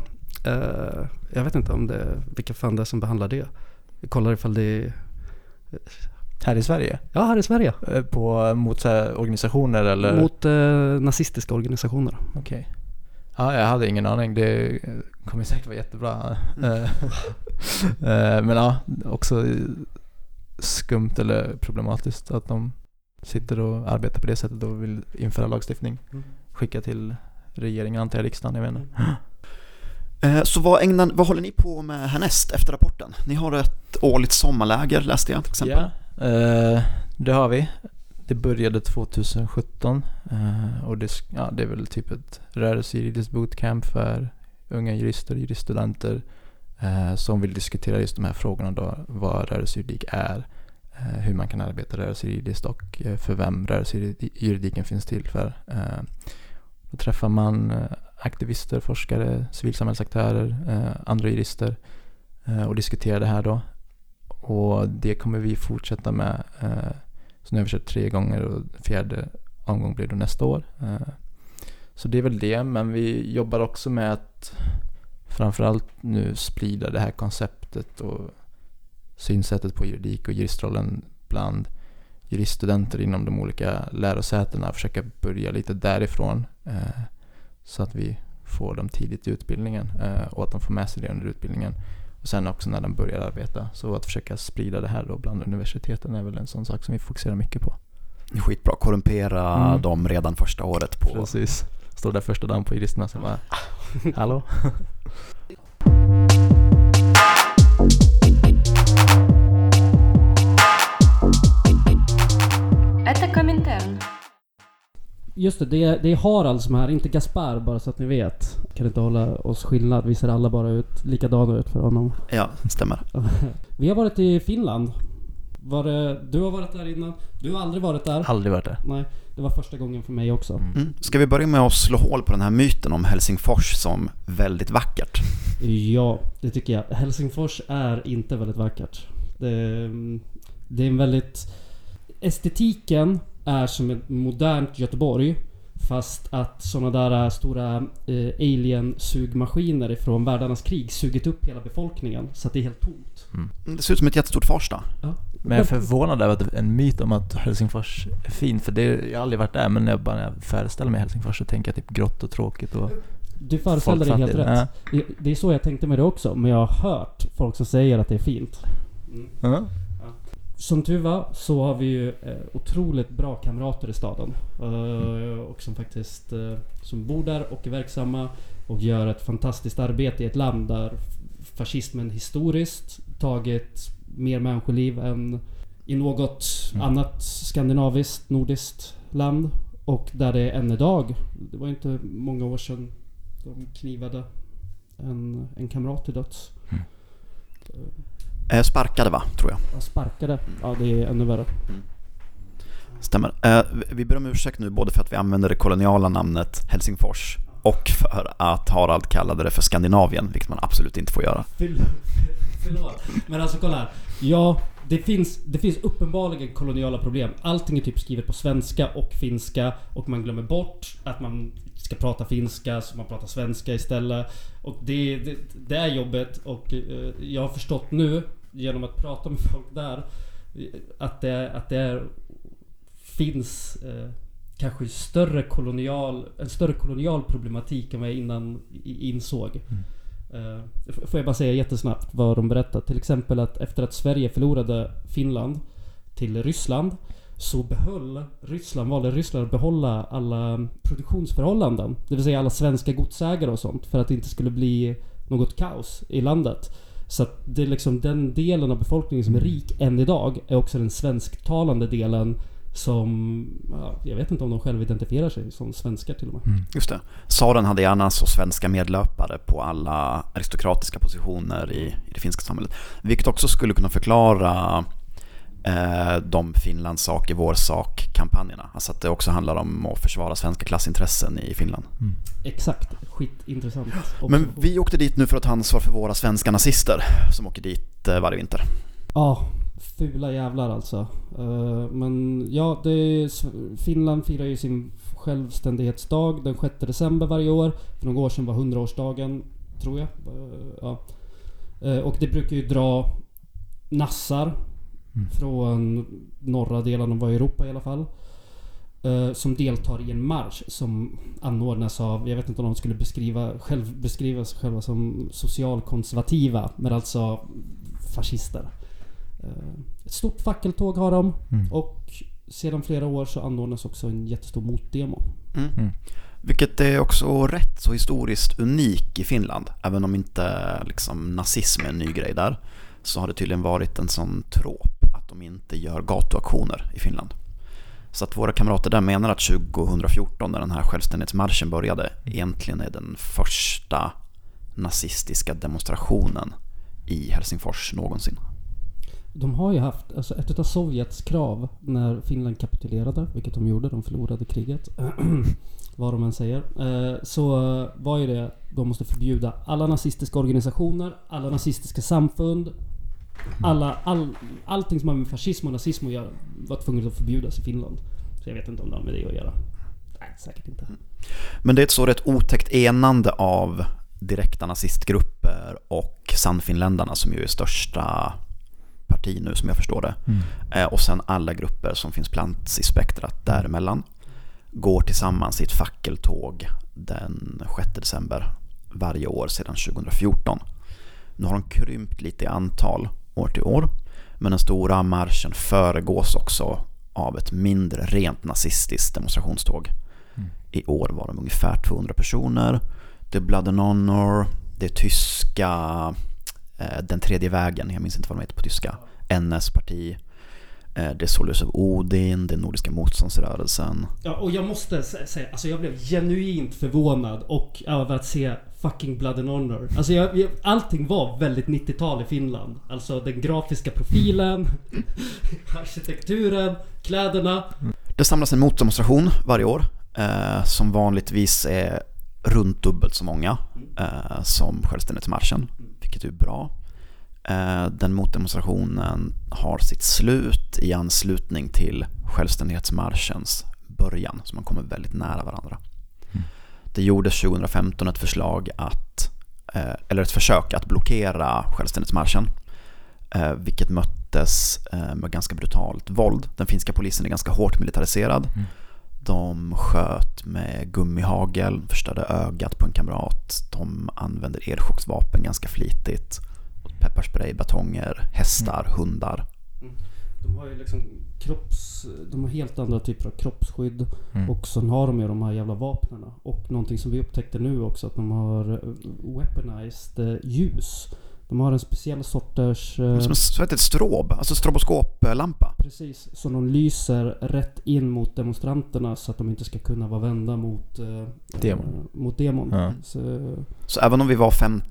eh, jag vet inte om det, vilka fan det är som behandlar det. Vi kollar ifall det är här i Sverige. Ja, här i Sverige. Eh, på, mot så här, organisationer eller? Mot eh, nazistiska organisationer. Okej. Okay. Ja, jag hade ingen aning. Det kommer säkert vara jättebra. Mm. eh, men ja, också skumt eller problematiskt att de sitter och arbetar på det sättet och vill införa lagstiftning, skicka till regeringen, antar jag, riksdagen, jag vet inte. Så vad, ägnar, vad håller ni på med härnäst efter rapporten? Ni har ett årligt sommarläger, läste jag till exempel. Ja, eh, det har vi. Det började tjugo sjutton eh, och det, ja, det är väl typ ett rörelsejuridiskt bootcamp för unga jurister, juriststudenter som vill diskutera just de här frågorna då, vad rörelsejuridik är, hur man kan arbeta rörelsejuridiskt och för vem rörelsejuridiken finns till för. Då träffar man aktivister, forskare, civilsamhällsaktörer, andra jurister och diskuterar det här då. Och det kommer vi fortsätta med, så nu har vi kört tre gånger och fjärde omgång blir det nästa år. Så det är väl det, men vi jobbar också med att framförallt nu sprida det här konceptet och synsättet på juridik och juristrollen bland juriststudenter inom de olika lärosätena. Försöka börja lite därifrån eh, så att vi får dem tidigt i utbildningen eh, och att de får med sig det under utbildningen. Och sen också när de börjar arbeta. Så att försöka sprida det här då bland universiteten är väl en sån sak som vi fokuserar mycket på. Skitbra, korrumpera mm. dem redan första året på. Precis. Står där första dagen på juristerna som bara, hallå? Just det, det är, det är Harald som är här, inte Gaspar, bara så att ni vet. Kan inte hålla oss skillnad, vi ser alla bara ut likadana ut för honom. Ja, stämmer. Vi har varit i Finland. Var det, du har varit där innan. Du har aldrig varit där. Aldrig varit där. Nej, det var första gången för mig också. Mm. Ska vi börja med att slå hål på den här myten om Helsingfors som väldigt vackert? Ja, det tycker jag. Helsingfors är inte väldigt vackert. Det, det är en väldigt... Estetiken är som ett modernt Göteborg, fast att sådana där stora eh, alien-sugmaskiner från världarnas krig sugit upp hela befolkningen, så att det är helt tomt. Mm. Det ser ut som ett jättestort Farsta. Ja. Men jag är förvånad över att en myt om att Helsingfors är fint, för det, jag har aldrig varit där, men när jag bara föreställer mig Helsingfors så tänker jag typ grått och tråkigt och... Du föreställer dig helt rätt. Nej. Det är så jag tänkte med det också, men jag har hört folk som säger att det är fint. Mm. Mm. Som tur var så har vi ju otroligt bra kamrater i staden och som faktiskt som bor där och är verksamma och gör ett fantastiskt arbete i ett land där fascismen historiskt tagit mer människoliv än i något mm. annat skandinaviskt, nordiskt land, och där det än idag, det var inte många år sedan de knivade en, en kamrat till döds. Mm. Sparkade va, tror jag. jag Sparkade, ja det är ännu värre. Mm. Stämmer. Eh, vi ber om ursäkt nu både för att vi använder det koloniala namnet Helsingfors och för att Harald kallade det för Skandinavien, vilket man absolut inte får göra. Förlåt, men alltså kolla här. Ja, det finns, det finns uppenbarligen koloniala problem. Allting är typ skrivet på svenska och finska, och man glömmer bort att man ska prata finska, så man pratar svenska istället. Och det, det, det är jobbet, och jag har förstått nu genom att prata med folk där att det, att det är, finns eh, kanske större kolonial, en större kolonial problematik än vad jag innan insåg. Mm. Får jag bara säga jättesnabbt vad de berättar. Till exempel att efter att Sverige förlorade Finland till Ryssland, så behöll Ryssland, valde Ryssland att behålla alla produktionsförhållanden, det vill säga alla svenska godsägare och sånt, för att det inte skulle bli något kaos i landet. Så att det är liksom den delen av befolkningen som är rik än idag är också den svensktalande delen, som, ja, jag vet inte om de själv identifierar sig som svenskar till och med. Mm, just det. Saren hade gärna så svenska medlöpare på alla aristokratiska positioner i, i det finska samhället. Vilket också skulle kunna förklara eh, de Finlands sak i vår sak-kampanjerna. Alltså att det också handlar om att försvara svenska klassintressen i Finland. Mm. Exakt, skitintressant. Också. Men vi åkte dit nu för att ta ansvar för våra svenska nazister som åker dit eh, varje vinter. Ja, fula jävlar alltså. Men ja, det är, Finland firar ju sin självständighetsdag den sjätte december varje år. För några år sedan var hundraårsdagen, tror jag. Ja. Och det brukar ju dra nassar mm. från norra delen av Europa i alla fall, som deltar i en marsch som anordnas av, jag vet inte om de skulle beskriva, själv, beskriva sig själva som socialkonservativa, men alltså fascister. Ett stort fackeltåg har de mm. och sedan flera år så anordnas också en jättestor motdemo. Mm. Mm. Vilket är också rätt så historiskt unik i Finland. Även om inte liksom nazism är en ny grej där, så har det tydligen varit en sån tråp att de inte gör gatuaktioner i Finland. Så att våra kamrater där menar att tjugofjorton, när den här självständighetsmarschen började, egentligen är den första nazistiska demonstrationen i Helsingfors någonsin. De har ju haft, alltså ett av Sovjets krav när Finland kapitulerade, vilket de gjorde, de förlorade kriget, vad de än säger, så var ju det, de måste förbjuda alla nazistiska organisationer, alla nazistiska samfund, alla, all, allting som har med fascism och nazism att göra var tvunget att förbjudas i Finland. Så jag vet inte om de har med det att göra. Nej, säkert inte. Men det är ett så rätt otäckt enande av direkta nazistgrupper och Sannfinländarna, som ju är största parti nu som jag förstår det. Mm. Eh, och sen alla grupper som finns plats i spektrat däremellan går tillsammans i ett fackeltåg den sjätte december varje år sedan tjugofjorton. Nu har de krympt lite i antal år till år, men den stora marschen föregås också av ett mindre rent nazistiskt demonstrationståg. Mm. I år var de ungefär tvåhundra personer. Det är Blood and Honour, det är tyska Den tredje vägen, jag minns inte vad de heter på tyska, N S-parti, Det är Soldiers of Odin, den nordiska motståndsrörelsen. Ja, och jag måste säga, alltså jag blev genuint förvånad och över att se fucking Blood and Honour. Alltså jag, jag, allting var väldigt nittio-tal i Finland. Alltså den grafiska profilen, arkitekturen, kläderna. Det samlas en motdemonstration varje år eh, som vanligtvis är runt dubbelt så många eh, som självständighetsmarschen, vilket är bra. Den motdemonstrationen har sitt slut i anslutning till självständighetsmarschens början, så man kommer väldigt nära varandra. Mm. Det gjordes tjugo femton ett förslag att, eller ett försök att blockera självständighetsmarschen, vilket möttes med ganska brutalt våld. Den finska polisen är ganska hårt militariserad. Mm. De sköt med gummihagel, förstörde ögat på en kamrat. De använder elchocksvapen ganska flitigt. Pepparspray, batonger, hästar, mm. hundar. Mm. De har ju liksom kropps, de har helt andra typer av kroppsskydd, mm. och sen har de ju de här jävla vapnena. Och någonting som vi upptäckte nu också, att de har weaponized ljus. De har en speciell sorters eh, som så heter ett strob, alltså stroboskoplampa. Precis, så de lyser rätt in mot demonstranterna så att de inte ska kunna vara vända mot eh, demon. Eh, mot demon. Mm. Så, så även om vi var fem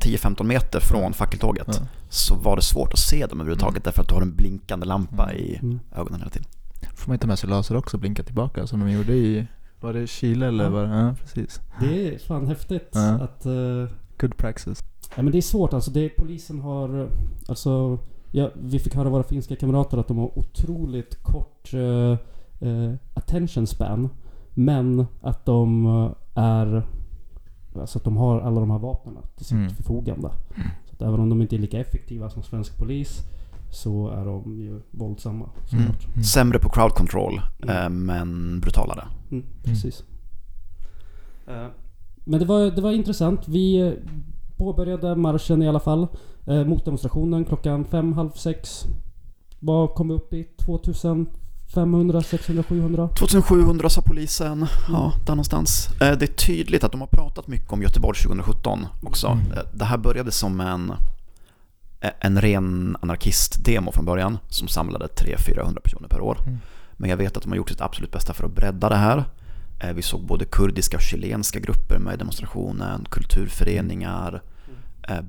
tio femton meter från fackeltåget, ja. Så var det svårt att se dem överhuvudtaget, mm. därför att du har en blinkande lampa, mm. i mm. ögonen hela tiden. Får man inte med sig laser också blinka tillbaka som de gjorde i, var det Chile eller, ja. Var det? Ja, precis. Det är fan häftigt, ja. Att uh, good practice. Ja, men det är svårt alltså, det är, polisen har alltså, ja, vi fick höra våra finska kamrater att de har otroligt kort uh, uh, attention span, men att de uh, är alltså att de har alla de här vapnen till sitt mm. förfogande. Så att även om de inte är lika effektiva som svensk polis, så är de ju våldsamma, mm. Mm. Sämre på crowd control, mm. eh, men brutalare. Mm, precis. Mm. Eh, men det var, det var intressant. Vi påbörjade marschen i alla fall, eh, mot demonstrationen klockan fem, halv sex. Vad kom vi upp i? tvåtusen femhundra, sexhundra, sjuhundra tjugosjuhundra sa polisen, ja, där någonstans. Det är tydligt att de har pratat mycket om Göteborg tjugo sjutton också. Mm. Det här började som en, en ren anarkistdemo från början som samlade tre hundra till fyrahundra personer per år. Mm. Men jag vet att de har gjort sitt absolut bästa för att bredda det här. Vi såg både kurdiska och chilenska grupper med i demonstrationen, kulturföreningar,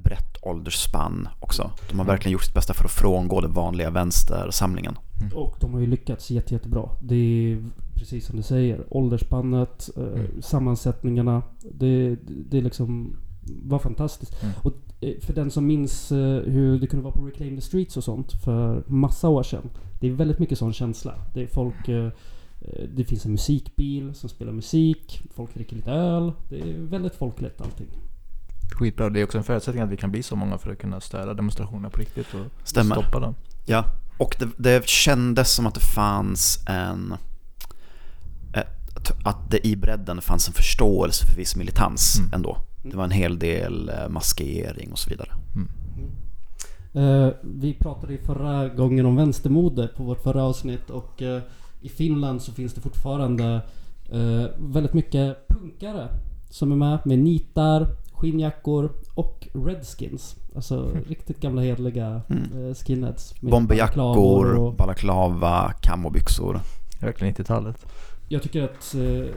brett åldersspann också. De har verkligen gjort sitt bästa för att frångå den vanliga vänstersamlingen. Mm. Och de har ju lyckats jätte, jättebra. Det är precis som du säger, åldersspannet, mm. eh, sammansättningarna, det, det liksom var fantastiskt. Mm. Och för den som minns hur det kunde vara på Reclaim the Streets och sånt för massa år sedan, det är väldigt mycket sån känsla. Det är folk, eh, det finns en musikbil som spelar musik, folk dricker lite öl, det är väldigt folkligt allting. Skitbra. Det är också en förutsättning att vi kan bli så många för att kunna störa demonstrationerna på riktigt och stämmer. Stoppa dem. Ja, och det, det kändes som att det fanns en ett, att det i bredden fanns en förståelse för viss militans, mm. ändå. Det var en hel del maskering och så vidare. Mm. Mm. Eh, vi pratade i förra gången om vänstermode på vårt förra avsnitt, och eh, i Finland så finns det fortfarande eh, väldigt mycket punkare som är med med nitar, skinnjackor och redskins. Alltså mm. riktigt gamla hedliga mm. skinheads. Bomberjackor, och balaklava, kamobyxor. Verkligen nittio-talet. Jag tycker att eh,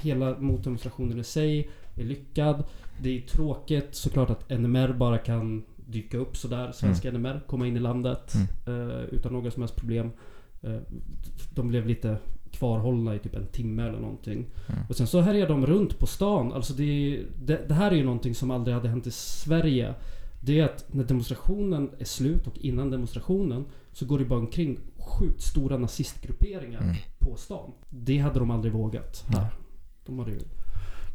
hela motdemonstrationen i sig är lyckad. Det är tråkigt såklart att N M R bara kan dyka upp sådär. Svenska mm. N M R komma in i landet mm. eh, utan några som helst problem. Eh, de blev lite kvarhållna i typ en timme eller någonting. Mm. Och sen så härjar de runt på stan. Alltså det, är, det, det här är ju någonting som aldrig hade hänt i Sverige. Det är att när demonstrationen är slut och innan demonstrationen så går det bara omkring sjukt stora nazistgrupperingar mm. på stan. Det hade de aldrig vågat här. Mm. De hade ju...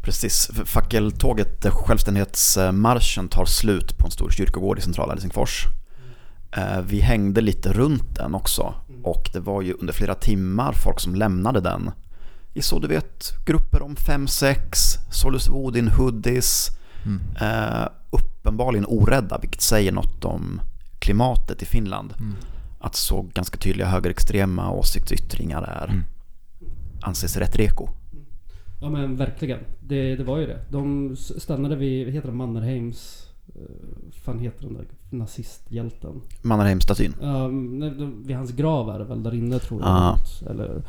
Precis. Fackeltåget, självständighetsmarschen tar slut på en stor kyrkogård i centrala Helsingfors. Vi hängde lite runt den också, och det var ju under flera timmar folk som lämnade den i, så du vet, grupper om fem sex, Solus Odin hoodies, mm. eh, uppenbarligen orädda, vilket säger något om klimatet i Finland, mm. att så ganska tydliga högerextrema åsiktsyttringar är mm. anses rätt reko. Ja men verkligen, det, det var ju det. De stannade vid, heter det, Mannerheims fan heter den där nazisthjälten? Mannerheim-statyn. Um, vid hans grav är det väl där inne, tror jag. Ah. Eller...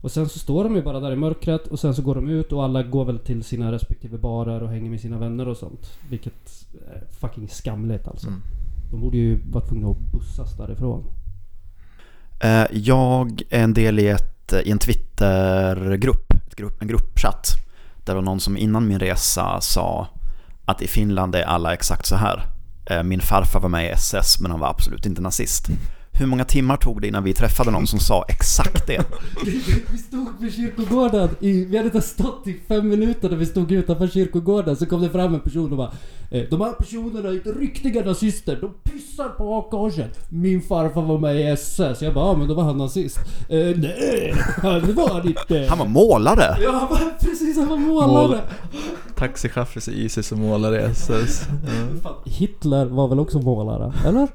Och sen så står de ju bara där i mörkret och sen så går de ut och alla går väl till sina respektive barer och hänger med sina vänner och sånt. Vilket är fucking skamligt alltså. Mm. De borde ju varit tvungna att bussas därifrån. Jag är en del i, ett, i en Twittergrupp, ett grupp, en gruppchatt. Där var någon som innan min resa sa att i Finland är alla exakt så här. Min farfar var med i S S men han var absolut inte nazist. Hur många timmar tog det innan vi träffade någon som sa exakt det? Vi stod på kyrkogården. I, vi hade inte stått i fem minuter när vi stod utanför kyrkogården. Så kom det fram en person och bara de här personerna är inte riktiga nazister. De pissar på A K-korset. Min farfar var med i S S. Jag bara, ja, men då var han nazist. Eh, nej, han var inte. Han var målare. Ja, han var, precis, han var målare. Mål... Taxichaufför i sig som målare i S S. Mm. Fan, Hitler var väl också målare, eller?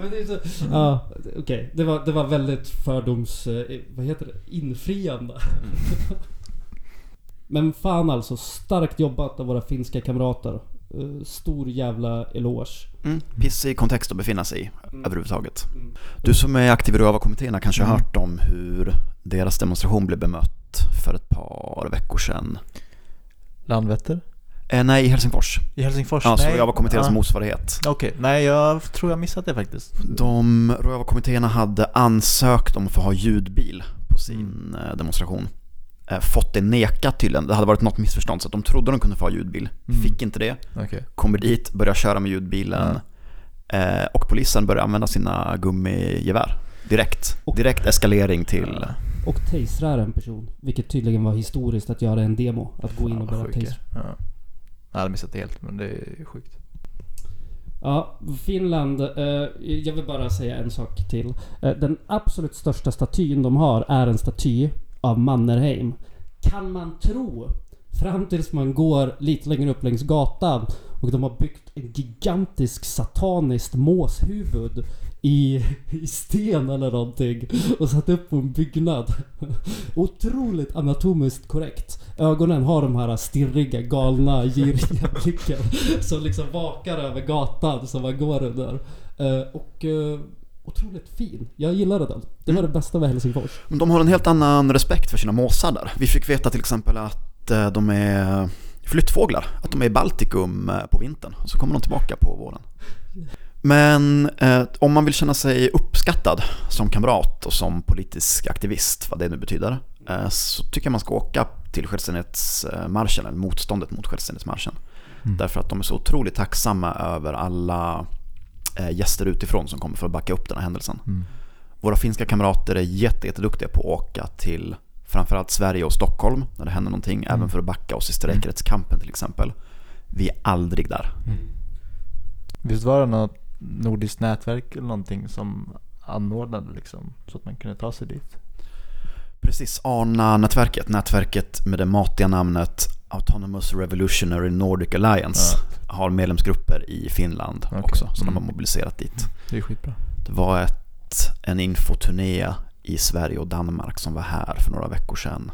Men det är så, ja, okay. det, var, det var väldigt fördoms vad heter det? Infriande. Men fan alltså, starkt jobbat av våra finska kamrater. Stor jävla eloge. Mm, pissig kontext att befinna sig i mm. överhuvudtaget. Mm. Du som är aktiv i Rojava-kommittéerna kanske har mm. hört om hur deras demonstration blev bemött för ett par veckor sedan. Landvetter? Eh, nej, i Helsingfors. I Helsingfors? Ja, så Rojava-kommittéernas ah. motsvarighet. Okej, okay. Nej, jag tror jag missat det faktiskt. De Rojava-kommittéerna hade ansökt om att få ha ljudbil på sin mm. demonstration. Eh, fått det nekat tydligen. Det hade varit något missförstånd så att de trodde de kunde få ha ljudbil. Mm. Fick inte det. Okay. Kommer dit, börjar köra med ljudbilen mm. eh, och polisen börjar använda sina gummigevär. Direkt. Och, direkt eskalering till... Ja. Och tasrar en person, vilket tydligen var historiskt att göra en demo. Att gå in och börja tasra. Ja. Jag hade missat det helt, men det är sjukt. Ja, Finland, eh, jag vill bara säga en sak till. Eh, den absolut största statyn de har är en staty av Mannerheim. Kan man tro, fram tills man går lite längre upp längs gatan och de har byggt en gigantisk sataniskt måshuvud i, i sten eller någonting och satt upp på en byggnad. Otroligt anatomiskt korrekt. Ögonen har de här stirriga, galna, giriga blicken som liksom vakar över gatan som man går under. Och otroligt fin. Jag gillade den. Det var det bästa med Helsingfors. Men de har en helt annan respekt för sina måsar där. Vi fick veta till exempel att de är flyttfåglar. Att de är i Baltikum på vintern och så kommer de tillbaka på våren. Men eh, om man vill känna sig uppskattad som kamrat och som politisk aktivist, vad det nu betyder, eh, så tycker jag man ska åka till självständighetsmarschen, eller motståndet mot självständighetsmarschen. Mm. Därför att de är så otroligt tacksamma över alla eh, gäster utifrån som kommer för att backa upp den här händelsen. Mm. Våra finska kamrater är jätte, jätteduktiga på att åka till framförallt Sverige och Stockholm när det händer någonting, mm. även för att backa oss i strejkrättskampen till exempel. Vi är aldrig där. Mm. Visst var det något nordiskt nätverk eller någonting som anordnade liksom, så att man kunde ta sig dit. Precis, A R N A-nätverket. Nätverket med det matiga namnet Autonomous Revolutionary Nordic Alliance ja. Har medlemsgrupper i Finland okay. också, som mm. de har mobiliserat dit. Det är skitbra. Det var ett, en infoturné i Sverige och Danmark som var här för några veckor sedan.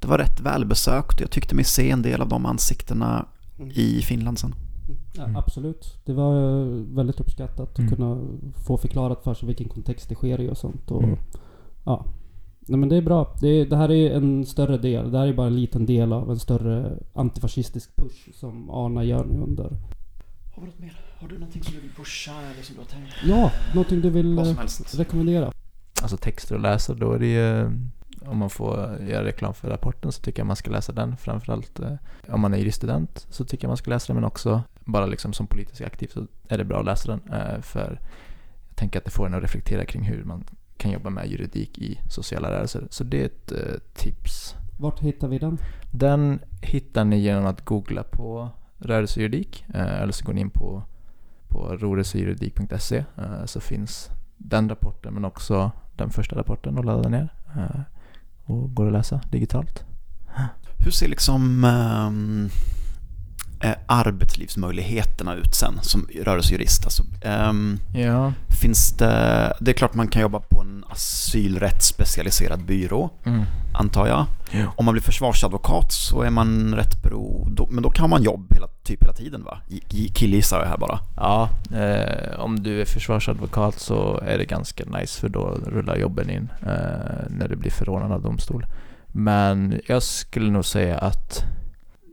Det var rätt välbesökt och jag tyckte mig se en del av de ansiktena mm. i Finland sen. Mm. Ja, absolut. Det var väldigt uppskattat att mm. kunna få förklarat för sig vilken kontext det sker i och sånt. Och, mm. ja. Nej, men det är bra. Det, det här är en större del. Det här är bara en liten del av en större antifascistisk push som Arna gör nu under. Har du något mer? Har du någonting som du vill pusha eller som du har tänkt? Ja, någonting du vill rekommendera. Alltså texter att läsa, då är det ju... Om man får göra reklam för rapporten så tycker jag man ska läsa den. Framförallt om man är juriststudent så tycker jag man ska läsa den. Men också bara liksom som politiskt aktiv så är det bra att läsa den. För jag tänker att det får en att reflektera kring hur man kan jobba med juridik i sociala rörelser. Så det är ett tips. Vart hittar vi den? Den hittar ni genom att googla på rörelsejuridik. Eller så går ni in på, på rörelsejuridik punkt se så finns den rapporten men också den första rapporten och ladda ner. Och går att läsa digitalt. Hur ser liksom eh, arbetslivsmöjligheterna ut sen som rörelsejurist? Alltså, eh, ja. Finns det, det är klart man kan jobba på en asylrättsspecialiserad byrå, mm. antar jag. Yeah. Om man blir försvarsadvokat så är man rätt bero, då, men då kan man jobb hela, typ hela tiden, va? Killgissar jag här bara. Ja, eh, om du är försvarsadvokat så är det ganska nice, för då rullar jobben in eh, när du blir förordnad av domstol. Men jag skulle nog säga att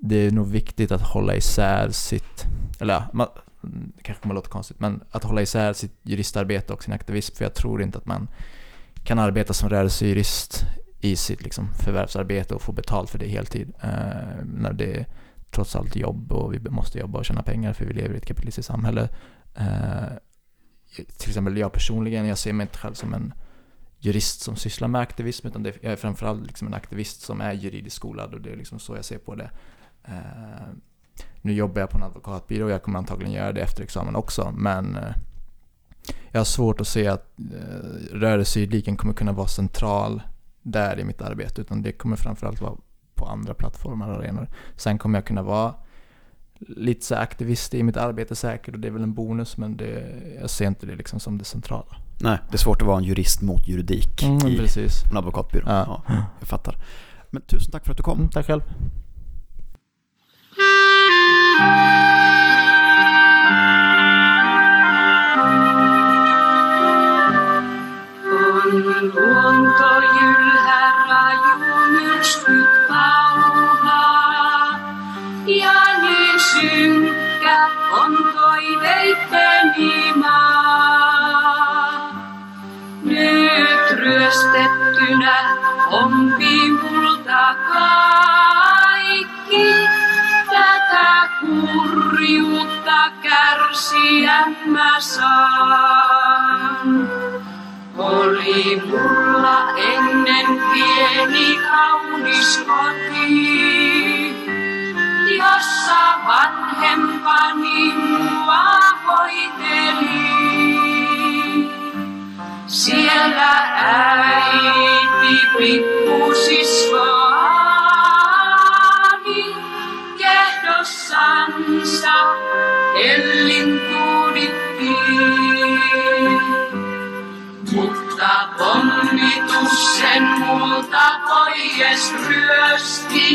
det är nog viktigt att hålla isär sitt, eller man, det kanske kommer låta konstigt, men att hålla isär sitt juristarbete och sin aktivism, för jag tror inte att man kan arbeta som rörelsejurist i sitt liksom förvärvsarbete och få betalt för det heltid, eh, när det är trots allt jobb och vi måste jobba och tjäna pengar för vi lever i ett kapitalistiskt samhälle. Eh, till exempel jag personligen, jag ser mig inte själv som en jurist som sysslar med aktivism, utan det, jag är framförallt liksom en aktivist som är juridiskt skolad, och det är liksom så jag ser på det. Eh, nu jobbar jag på en advokatbyrå och jag kommer antagligen göra det efter examen också, men eh, jag har svårt att se att eh, rörelsejuridiken kommer kunna vara central där i mitt arbete, utan det kommer framförallt vara på andra plattformar och arenor. Sen kommer jag kunna vara lite så aktivist i mitt arbete säkert, och det är väl en bonus, men det, jag ser inte det liksom som det centrala. Nej, det är svårt att vara en jurist mot juridik mm, i precis. en advokatbyrå. Ja. Ja, jag fattar. Men tusen tack för att du kom. Mm, tack själv. Röstettynä on piulta kaikki, tätä kurjuutta kärsiä mä saan. Oli mulla ennen pieni kaunis koti, jossa vanhempani mua hoiteli. Siellä äiti pikkusiskoani kehdossansa ellin tuuditti. Mutta pommitus sen multa pois ryösti.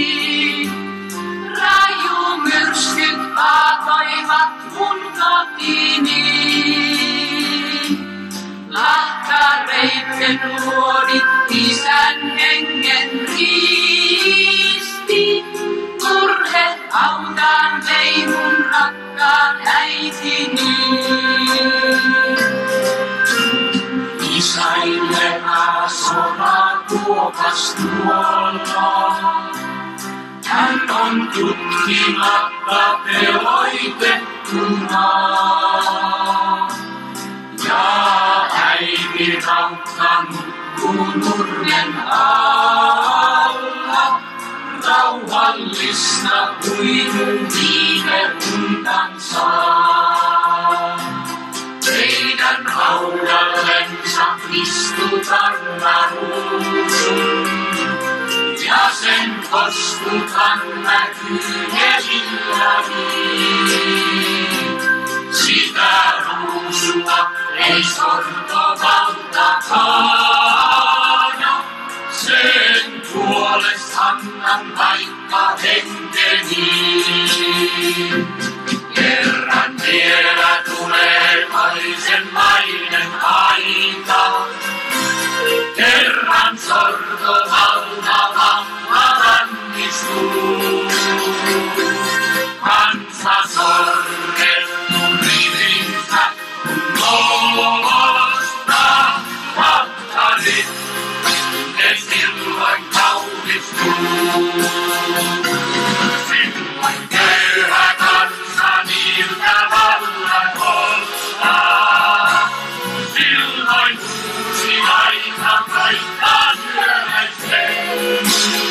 Raju myrskyt kaatoivat mun kotini. Lahtareitten luodit isän hengen riisti. Turhe hautaan vei mun rakkaan äitini. Isäille asona tuokas tuolla. Hän on tutkimatta peloitettuna. Ja äiti rankka nukkuu nurmen alla, rauhallista kuin viideuntansa. Teidän haudallensa istutan mä ruusun, ja sen koskutan mä kyydelilläni. Sitä ruusua ei sortovalta saada, sen puolesta annan vaikka henkeni. Kerran vielä tulee toisenlainen aika, kerran sortovalta vahva rannistuu. Kansa sorrettu rivinsä, nolosta vattarit, ne silloin kauhistuu. Silloin köyhä kansa niiltä vallan ostaa, silloin uusi aika taittaa työläisen.